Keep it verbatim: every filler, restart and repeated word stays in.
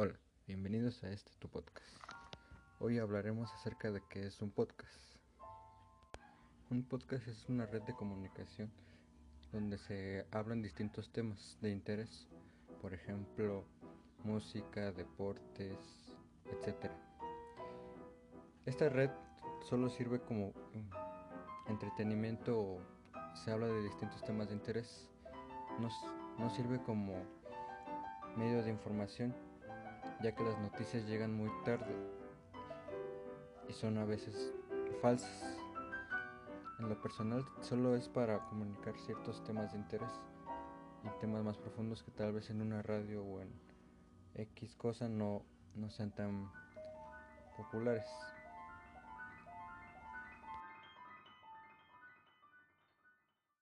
Hola, bienvenidos a este tu podcast. Hoy hablaremos acerca de qué es un podcast. Un podcast es una red de comunicación donde se hablan distintos temas de interés, por ejemplo, música, deportes, etcétera. Esta red solo sirve como entretenimiento o se habla de distintos temas de interés. No, no sirve como medio de información, ya que las noticias llegan muy tarde y son a veces falsas. En lo personal solo es para comunicar ciertos temas de interés y temas más profundos que tal vez en una radio o en X cosa no, no sean tan populares.